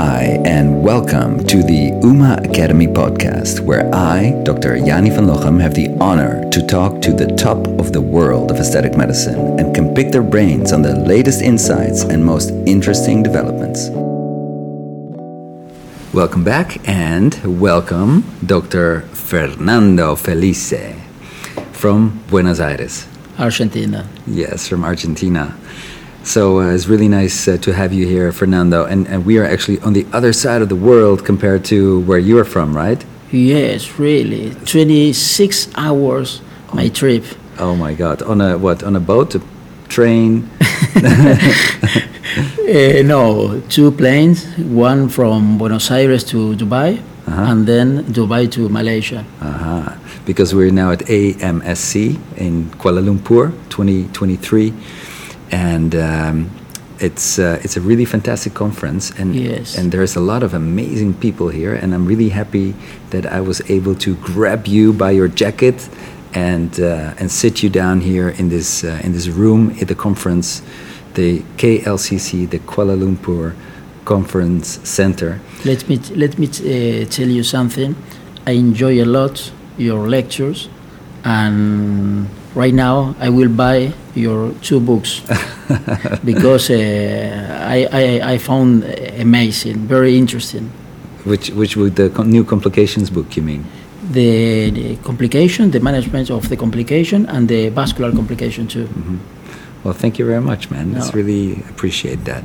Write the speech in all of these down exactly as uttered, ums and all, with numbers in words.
Hi, and welcome to the Uma Academy podcast, where I, Doctor Yanni van Lochem, have the honor to talk to the top of the world of aesthetic medicine and can pick their brains on the latest insights and most interesting developments. Welcome back, and welcome Doctor Fernando Felice from Buenos Aires. Argentina. Yes, from Argentina. So uh, it's really nice uh, to have you here, Fernando. And, and we are actually on the other side of the world compared to where you are from, right? Yes, really. twenty-six hours, my trip. Oh, my God. On a what? On a boat? A train? uh, no, two planes. One from Buenos Aires to Dubai, uh-huh. and then Dubai to Malaysia. Uh-huh. Because we're now at A M S C in Kuala Lumpur, twenty twenty-three. And um, it's uh, it's a really fantastic conference, and yes. and there's a lot of amazing people here, and I'm really happy that I was able to grab you by your jacket and uh, and sit you down here in this uh, in this room at the conference, the K L C C, the Kuala Lumpur Conference Center. Let me t- let me t- uh, tell you something. I enjoy a lot your lectures, and right now I will buy your two books because uh, I, I I found amazing, very interesting. Which which would the new complications book you mean? The, the complication, the management of the complication, and the vascular complication too. Mm-hmm. Well, thank you very much, man. No. I really appreciate that.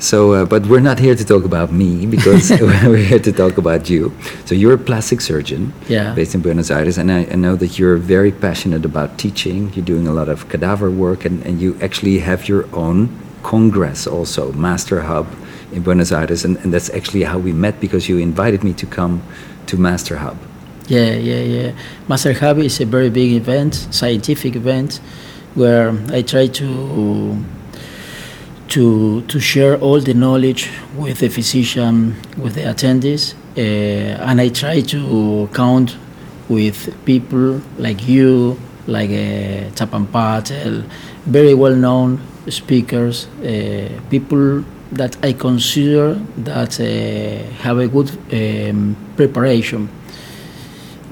So, uh, but we're not here to talk about me because we're here to talk about you. So you're a plastic surgeon, yeah. based in Buenos Aires, and I, I know that you're very passionate about teaching. You're doing a lot of cadaver work, and, and you actually have your own congress also, Master Hub in Buenos Aires, and, and that's actually how we met because you invited me to come to Master Hub. Yeah, yeah, yeah. Master Hub is a very big event, scientific event, where I try to... to to share all the knowledge with the physician, with the attendees, uh, and I try to count with people like you, like uh, Tapan Patel, very well-known speakers, uh, people that I consider that uh, have a good um, preparation.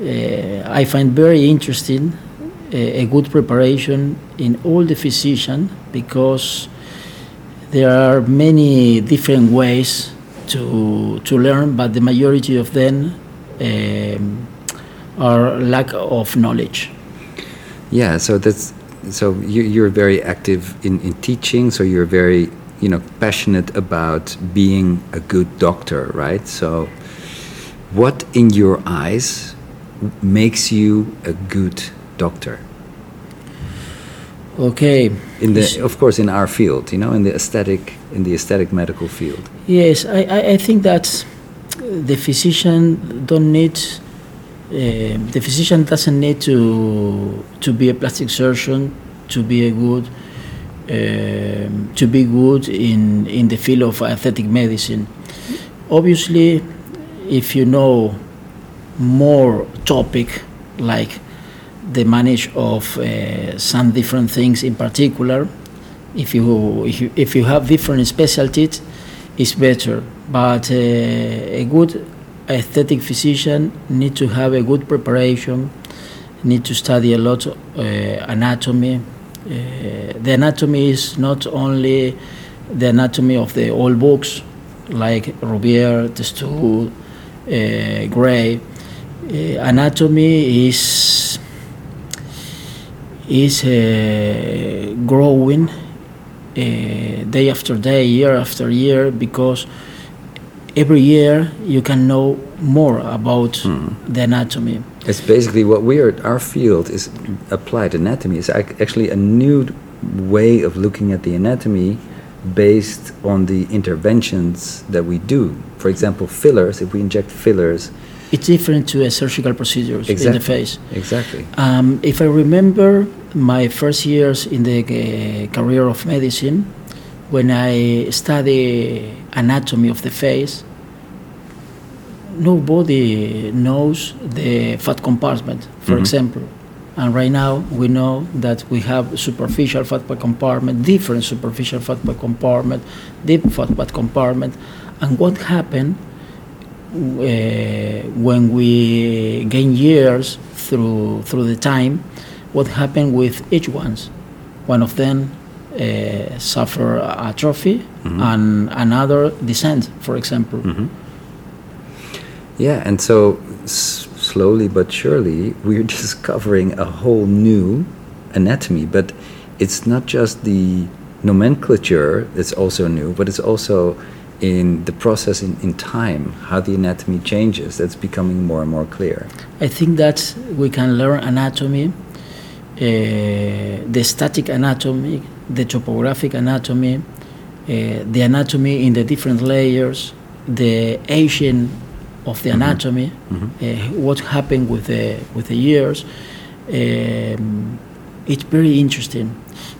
Uh, I find very interesting uh, a good preparation in all the physicians because there are many different ways to to learn, but the majority of them um, are lack of knowledge. Yeah, so that's so you, you're very active in, in teaching. So you're very you know passionate about being a good doctor, right? So, what in your eyes makes you a good doctor? Okay. In the, of course, in our field, you know, in the aesthetic, in the aesthetic medical field. Yes, I, I, I think that the physician don't need, uh, the physician doesn't need to to be a plastic surgeon, to be a good, uh, to be good in in the field of aesthetic medicine. Obviously, if you know more topic like the manage of uh, some different things in particular, if you if you, if you have different specialties, it's better. But uh, a good aesthetic physician need to have a good preparation, need to study a lot uh, anatomy. Uh, the anatomy is not only the anatomy of the old books, like Rubier, Testu, uh, Gray. Uh, anatomy is is uh, growing uh, day after day, year after year, because every year you can know more about mm. the anatomy. It's basically what we are, our field is applied anatomy. It's actually a new way of looking at the anatomy based on the interventions that we do. For example, fillers, if we inject fillers, it's different to a surgical procedures exactly. in the face. Exactly. Um, if I remember my first years in the uh, career of medicine, when I study anatomy of the face, nobody knows the fat compartment, for mm-hmm. example. And right now, we know that we have superficial fat-pad compartment, different superficial fat-pad compartment, deep fat-pad compartment. And what happened uh, when we gain years through through the time, what happened with each ones? One of them uh, suffer atrophy, mm-hmm. and another descent, for example. Mm-hmm. Yeah, and so... S- slowly but surely, we're discovering a whole new anatomy. But it's not just the nomenclature that's also new, but it's also in the process in, in time, how the anatomy changes. That's becoming more and more clear. I think that we can learn anatomy, uh, the static anatomy, the topographic anatomy, uh, the anatomy in the different layers, the Asian of the mm-hmm. anatomy, mm-hmm. uh, what happened with the with the years. Um, it's very interesting.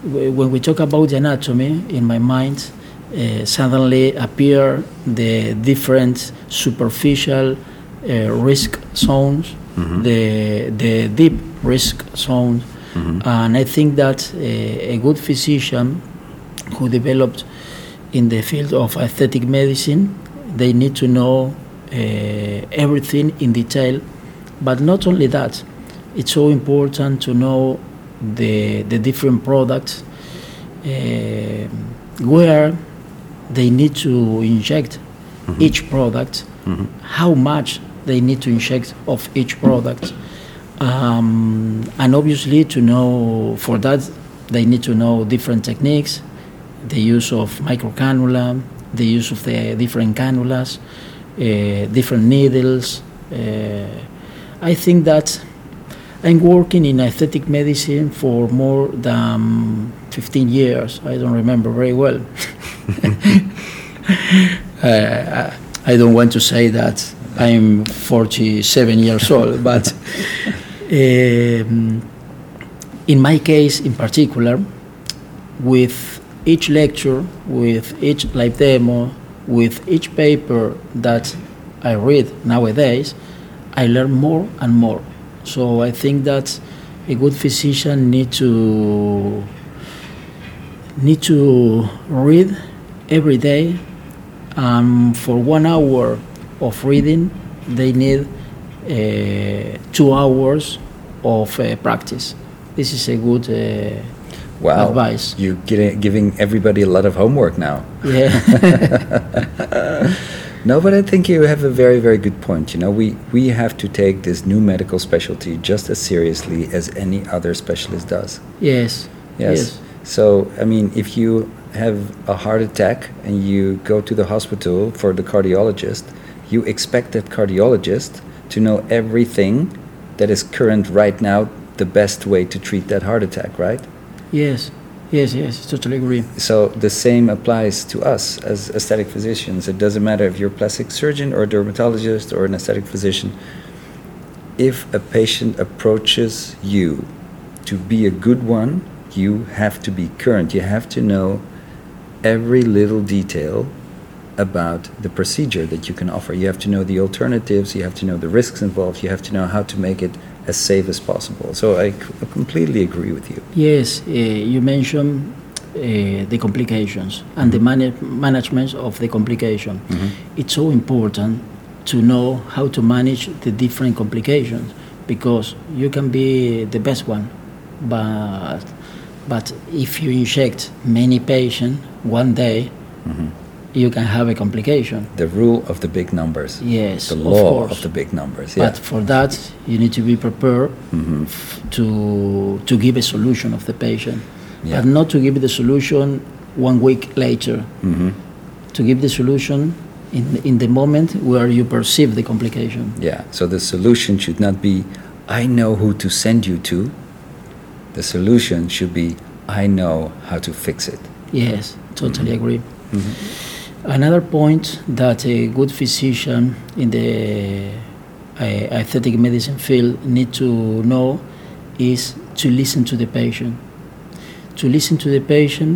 When we talk about the anatomy, in my mind, uh, suddenly appear the different superficial uh, risk zones, mm-hmm. the the deep risk zones, mm-hmm. and I think that uh, a good physician who developed in the field of aesthetic medicine, they need to know Uh, everything in detail. But not only that, it's so important to know the the different products, uh, where they need to inject mm-hmm. each product, mm-hmm. how much they need to inject of each product, um, and obviously to know, for that they need to know different techniques, the use of microcannula, the use of the different cannulas, Uh, different needles. Uh, I think that I'm working in aesthetic medicine for more than fifteen years. I don't remember very well. uh, I don't want to say that I'm forty-seven years old, but um, in my case in particular, with each lecture, with each live demo, with each paper that I read nowadays, I learn more and more. So I think that a good physician need to need to read every day. Um, for one hour of reading, they need uh, two hours of uh, practice. This is a good uh, Wow, advice. You're giving everybody a lot of homework now. Yeah. No, but I think you have a very, very good point. You know, we, we have to take this new medical specialty just as seriously as any other specialist does. Yes. Yes. yes. So, I mean, if you have a heart attack and you go to the hospital for the cardiologist, you expect that cardiologist to know everything that is current right now, the best way to treat that heart attack, right? Yes, yes, yes, totally agree. So the same applies to us as aesthetic physicians. It doesn't matter if you're a plastic surgeon or a dermatologist or an aesthetic physician. If a patient approaches you, to be a good one, you have to be current. You have to know every little detail about the procedure that you can offer. You have to know the alternatives, you have to know the risks involved, you have to know how to make it as safe as possible. So I c- completely agree with you. Yes, uh, you mentioned uh, the complications and mm-hmm. the mani- management of the complication. Mm-hmm. It's so important to know how to manage the different complications, because you can be the best one, but but if you inject many patients one day, mm-hmm. you can have a complication. The rule of the big numbers. Yes, the law of, course. of the big numbers. Yeah. But for that, you need to be prepared mm-hmm. f- to to give a solution of the patient, yeah. but not to give the solution one week later. Mm-hmm. To give the solution in in the moment where you perceive the complication. Yeah. So the solution should not be, I know who to send you to. The solution should be, I know how to fix it. Yes, totally mm-hmm. agree. Mm-hmm. Another point that a good physician in the uh, aesthetic medicine field need to know is to listen to the patient. To listen to the patient,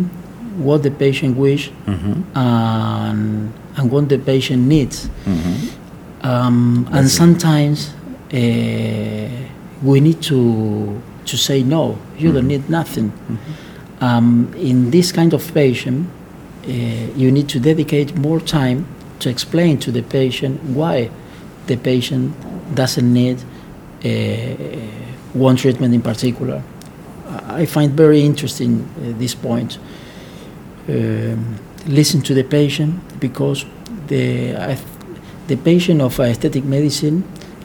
what the patient wish, mm-hmm. and, and what the patient needs. Mm-hmm. Um, and sometimes uh, we need to to say no, you don't need nothing. Mm-hmm. Um, in this kind of patient, uh, you need to dedicate more time to explain to the patient why the patient doesn't need uh, one treatment in particular. I find very interesting uh, this point. Um, listen to the patient, because the uh, the patient of aesthetic medicine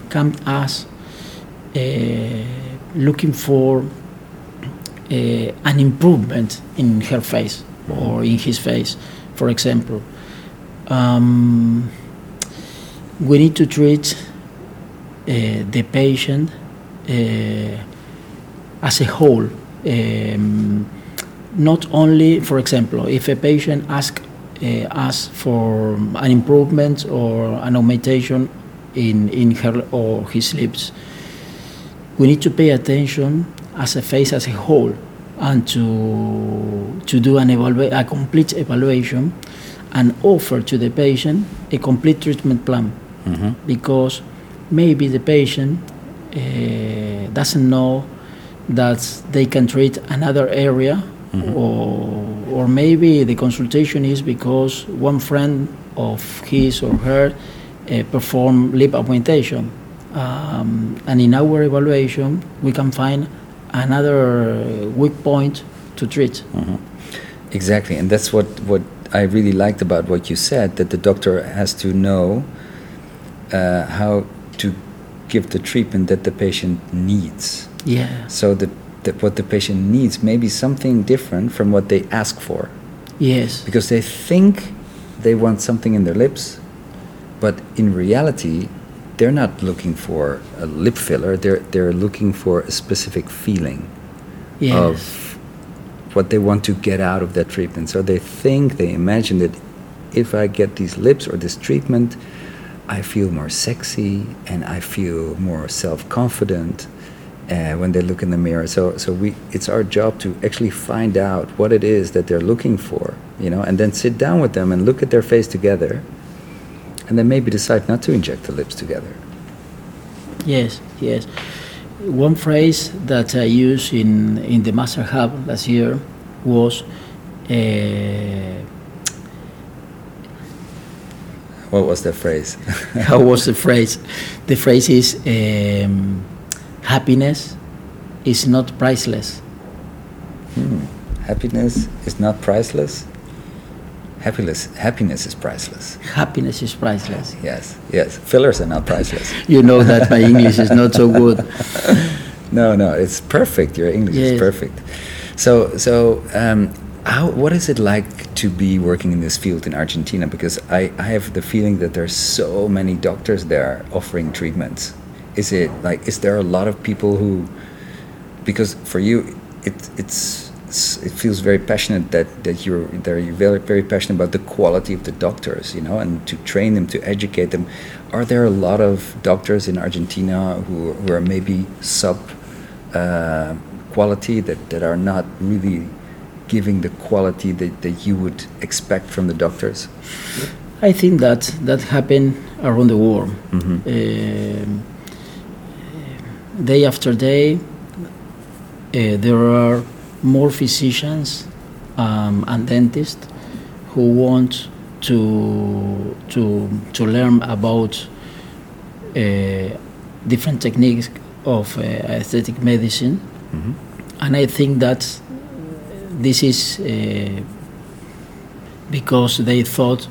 comes to us uh, looking for uh, an improvement in her face or in his face, for example. Um, we need to treat uh, the patient uh, as a whole. Um, not only, for example, if a patient asks uh, us for an improvement or an augmentation in, in her or his lips, we need to pay attention as a face as a whole, and to to do an evalu- a complete evaluation and offer to the patient a complete treatment plan. Mm-hmm. Because maybe the patient uh, doesn't know that they can treat another area. Mm-hmm. Or, or maybe the consultation is because one friend of his or her uh, performed lip augmentation. Um, and in our evaluation, we can find another weak point to treat. Mm-hmm. Exactly. And that's what, what I really liked about what you said, that the doctor has to know uh, how to give the treatment that the patient needs. Yeah. So the That what the patient needs may be something different from what they ask for. Yes. Because they think they want something in their lips, but in reality, they're not looking for a lip filler. They're they're looking for a specific feeling. Yes. Of what they want to get out of that treatment. So they think, they imagine that if I get these lips or this treatment, I feel more sexy and I feel more self-confident. Uh, when they look in the mirror, so so we it's our job to actually find out what it is that they're looking for, you know, and then sit down with them and look at their face together, and then maybe decide not to inject the lips together. Yes, yes. One phrase that I used in in the Master Hub last year was, uh, what was the phrase? How was the phrase? The phrase is. Um, Happiness is not priceless. Hmm. Happiness is not priceless. Happiness, happiness is priceless. Happiness is priceless. Yes, yes. Fillers are not priceless. You know that my English is not so good. No, no, it's perfect. Your English yes. is perfect. So, so, um, how? What is it like to be working in this field in Argentina? Because I, I have the feeling that there's so many doctors there offering treatments. Is it like, is there a lot of people who, because for you, it it's it feels very passionate that, that you're, that you're very, very passionate about the quality of the doctors, you know, and to train them, to educate them. Are there a lot of doctors in Argentina who, who are maybe sub uh, quality, that, that are not really giving the quality that, that you would expect from the doctors? I think that that happened around the world. Mm-hmm. Uh, Day after day, uh, there are more physicians um, and dentists who want to to to learn about uh, different techniques of uh, aesthetic medicine, mm-hmm. and I think that this is uh, because they thought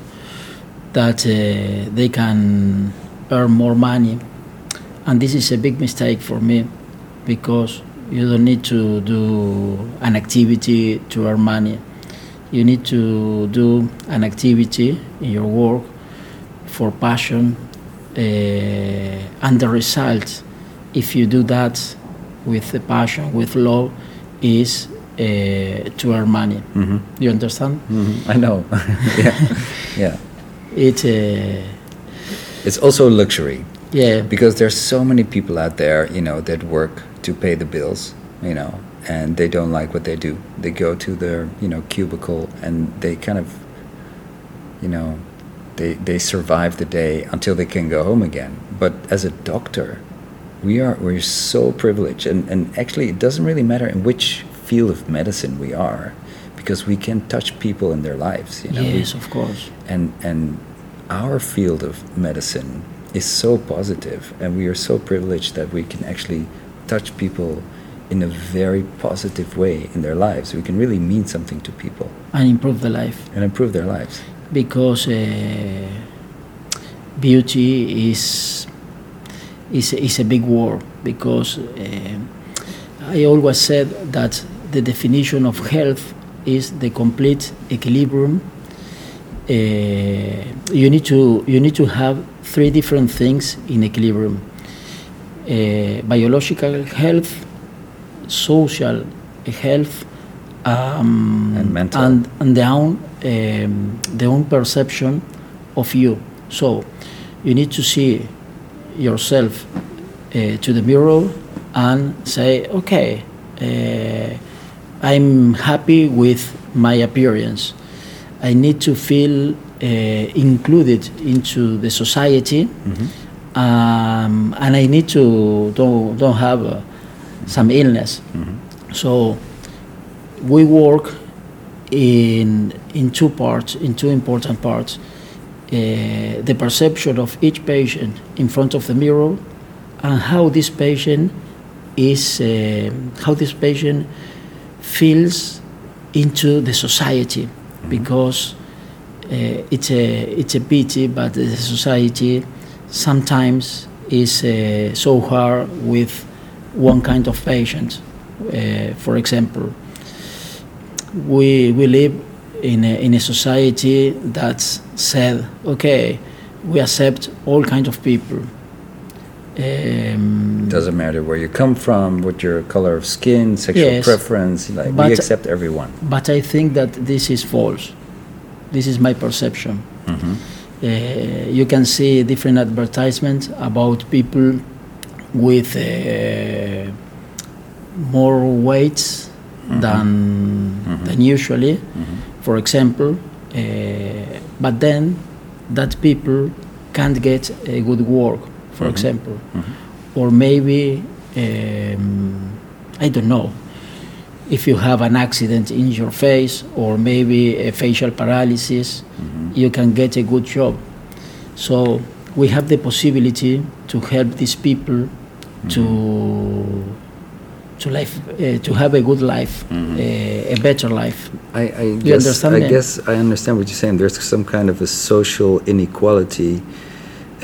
that uh, they can earn more money. And this is a big mistake for me, because you don't need to do an activity to earn money. You need to do an activity in your work for passion, uh, and the result, if you do that with the passion, with love, is uh, to earn money. Mm-hmm. You understand? Mm-hmm. I know. Yeah, yeah. It, uh, it's also a luxury. Yeah, because there's so many people out there, you know, that work to pay the bills, you know, and they don't like what they do. They go to their, you know, cubicle and they kind of, you know, they they survive the day until they can go home again. But as a doctor, we are we're so privileged, and, and actually it doesn't really matter in which field of medicine we are, because we can touch people in their lives, you know. Yes, we, of course. And and our field of medicine is so positive, and we are so privileged that we can actually touch people in a very positive way in their lives. We can really mean something to people. And improve their life. And improve their lives. Because uh, beauty is, is, is a big word, because uh, I always said that the definition of health is the complete equilibrium. Uh, you need to you need to have three different things in equilibrium: uh, biological health, social health, um, and mental, and, and the own um, the own perception of you. So you need to see yourself uh, to the mirror and say, okay, uh, I'm happy with my appearance. I need to feel uh, included into the society, mm-hmm. um, and I need to don't don't have uh, some illness. Mm-hmm. So we work in in two parts, in two important parts: uh, the perception of each patient in front of the mirror, and how this patient is uh, how this patient feels into the society. Because uh, it's a it's a pity, but the society sometimes is uh, so hard with one kind of patient. Uh, for example, we we live in a, in a society that said, okay, we accept all kinds of people. Um, doesn't matter where you come from, what your color of skin, sexual yes, preference, like we accept everyone. But I think that this is false. This is my perception. Mm-hmm. Uh, you can see different advertisements about people with uh, more weight mm-hmm. than mm-hmm. than usually, mm-hmm. for example. Uh, but then that people can't get a good work. For mm-hmm. example, mm-hmm. or maybe um, I don't know, if you have an accident in your face, or maybe a facial paralysis, mm-hmm. you can get a good job. So we have the possibility to help these people mm-hmm. to to life uh, to have a good life, mm-hmm. uh, a better life. I, I guess understand I that? guess I understand what you're saying. There's some kind of a social inequality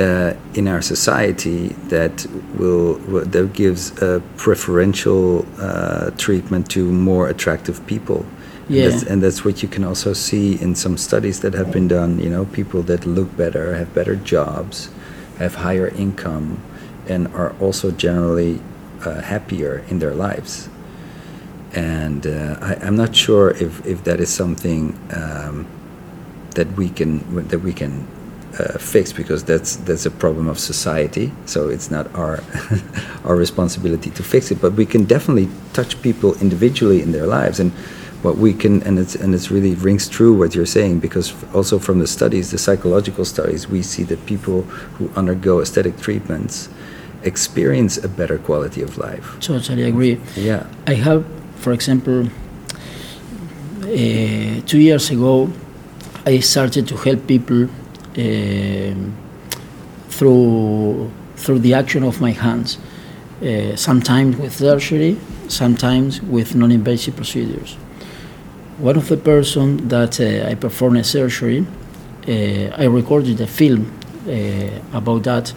Uh, in our society that will, will that gives a preferential uh, treatment to more attractive people, yeah. and, that's, and that's what you can also see in some studies that have been done. You know, people that look better, have better jobs, have higher income, and are also generally uh, happier in their lives. And uh, I, I'm not sure if, if that is something um, that we can that we can. Uh, fixed, because that's that's a problem of society, so it's not our our responsibility to fix it, but we can definitely touch people individually in their lives, and what we can, and it's and it's really rings true what you're saying, because f- also from the studies, the psychological studies, we see that people who undergo aesthetic treatments experience a better quality of life. Totally agree. Yeah, I have, for example, uh, two years ago I started to help people Uh, through through the action of my hands, uh, sometimes with surgery, sometimes with non-invasive procedures. One of the person that uh, I performed a surgery, uh, I recorded a film uh, about that,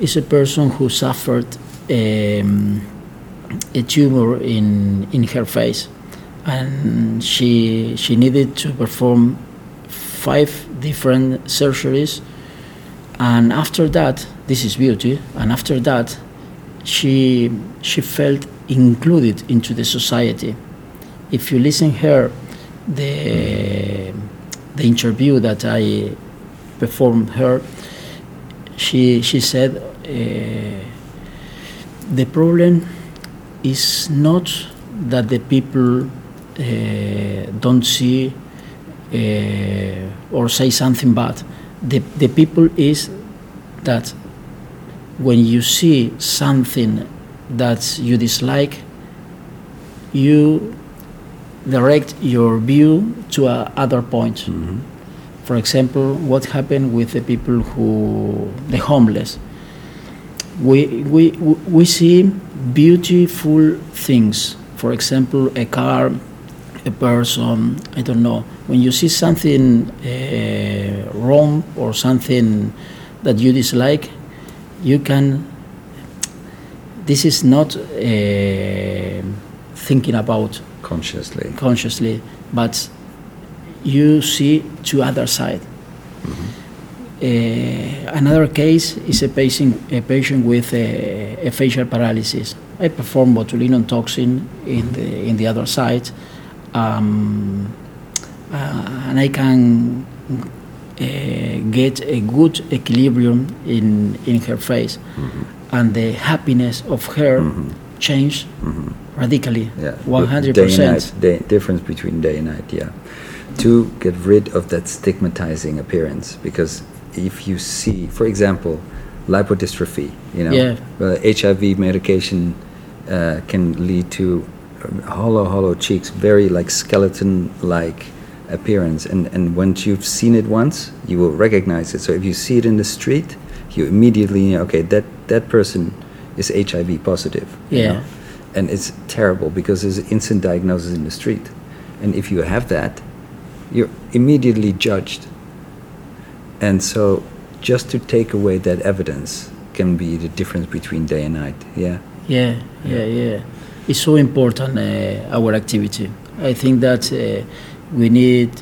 is a person who suffered um, a tumor in in her face, and she she needed to perform five different surgeries, and after that, this is beauty, and after that she she felt included into the society. If you listen her the the interview that I performed her, she she said uh, the problem is not that the people uh, don't see Uh, or say something bad. The the people is that when you see something that you dislike, you direct your view to a other point. Mm-hmm. For example, what happened with the people who, the homeless. We, we, we see beautiful things. For example, a car, a person, I don't know. When you see something uh, wrong or something that you dislike, you can, this is not uh, thinking about. Consciously. Consciously, but you see to other side. Mm-hmm. Uh, another case is a patient, a patient with a, a facial paralysis. I performed botulinum toxin in mm-hmm. the in the other side, um, uh, and I can uh, get a good equilibrium in in her face, mm-hmm. and the happiness of her mm-hmm. changed mm-hmm. radically. One hundred percent. Difference between day and night. Yeah. To get rid of that stigmatizing appearance, because if you see, for example, lipodystrophy, you know, yeah. uh, H I V medication uh, can lead to hollow, hollow cheeks, very like skeleton-like appearance. And, and once you've seen it once, you will recognize it. So if you see it in the street, you immediately know, okay, that, that person is H I V positive. Yeah. You know? And it's terrible because there's an instant diagnosis in the street. And if you have that, you're immediately judged. And so just to take away that evidence can be the difference between day and night. Yeah. Yeah, yeah, yeah. It's so important, uh, our activity. I think that uh, we need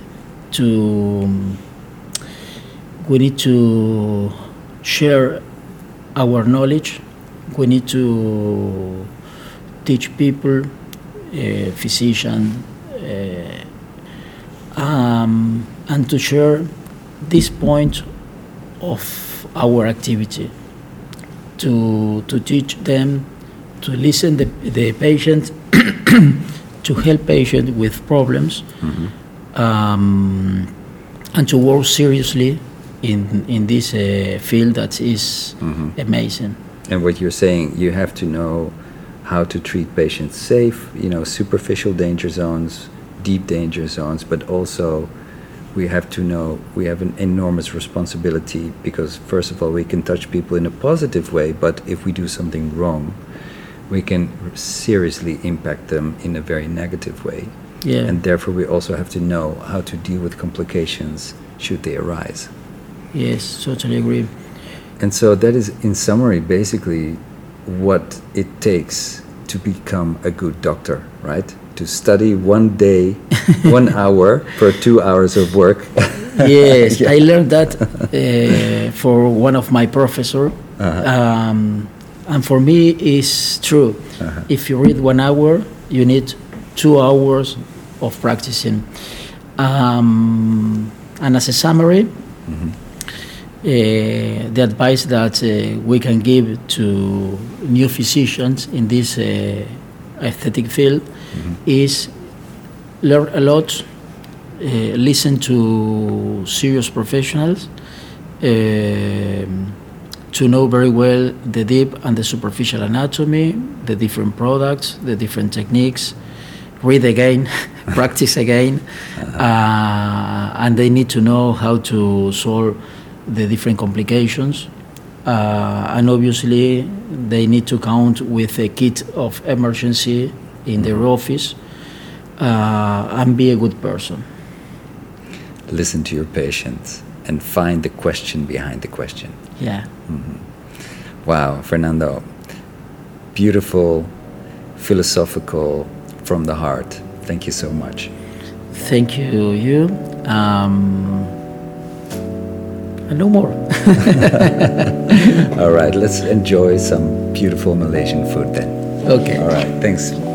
to um, we need to share our knowledge. We need to teach people, uh, physicians, uh, Um, and to share this point of our activity, to to teach them, to listen the the patient, to help patient with problems, mm-hmm. um, and to work seriously in in this uh, field that is mm-hmm. amazing. And what you're saying, you have to know how to treat patients safe. You know, superficial danger zones, deep danger zones, but also we have to know we have an enormous responsibility, because first of all, we can touch people in a positive way, but if we do something wrong, we can seriously impact them in a very negative way. Yeah. And therefore we also have to know how to deal with complications should they arise. Yes, totally agree. And so that is, in summary, basically what it takes to become a good doctor, right? To study one day, one hour for two hours of work. Yes, yeah. I learned that uh, for one of my professor, uh-huh. um, and for me it's true. Uh-huh. If you read one hour, you need two hours of practicing. Um, and as a summary, mm-hmm. uh, the advice that uh, we can give to new physicians in this uh, aesthetic field mm-hmm. is learn a lot, uh, listen to serious professionals, uh, to know very well the deep and the superficial anatomy, the different products, the different techniques, read again, practice again, uh-huh. uh, and they need to know how to solve the different complications. Uh, and obviously they need to count with a kit of emergency in their office, uh, and be a good person. Listen to your patients and find the question behind the question. Yeah. Mm-hmm. Wow, Fernando, beautiful, philosophical, from the heart. Thank you so much. Thank you, you. Um, No more. All right, let's enjoy some beautiful Malaysian food then. Okay. All right, thanks.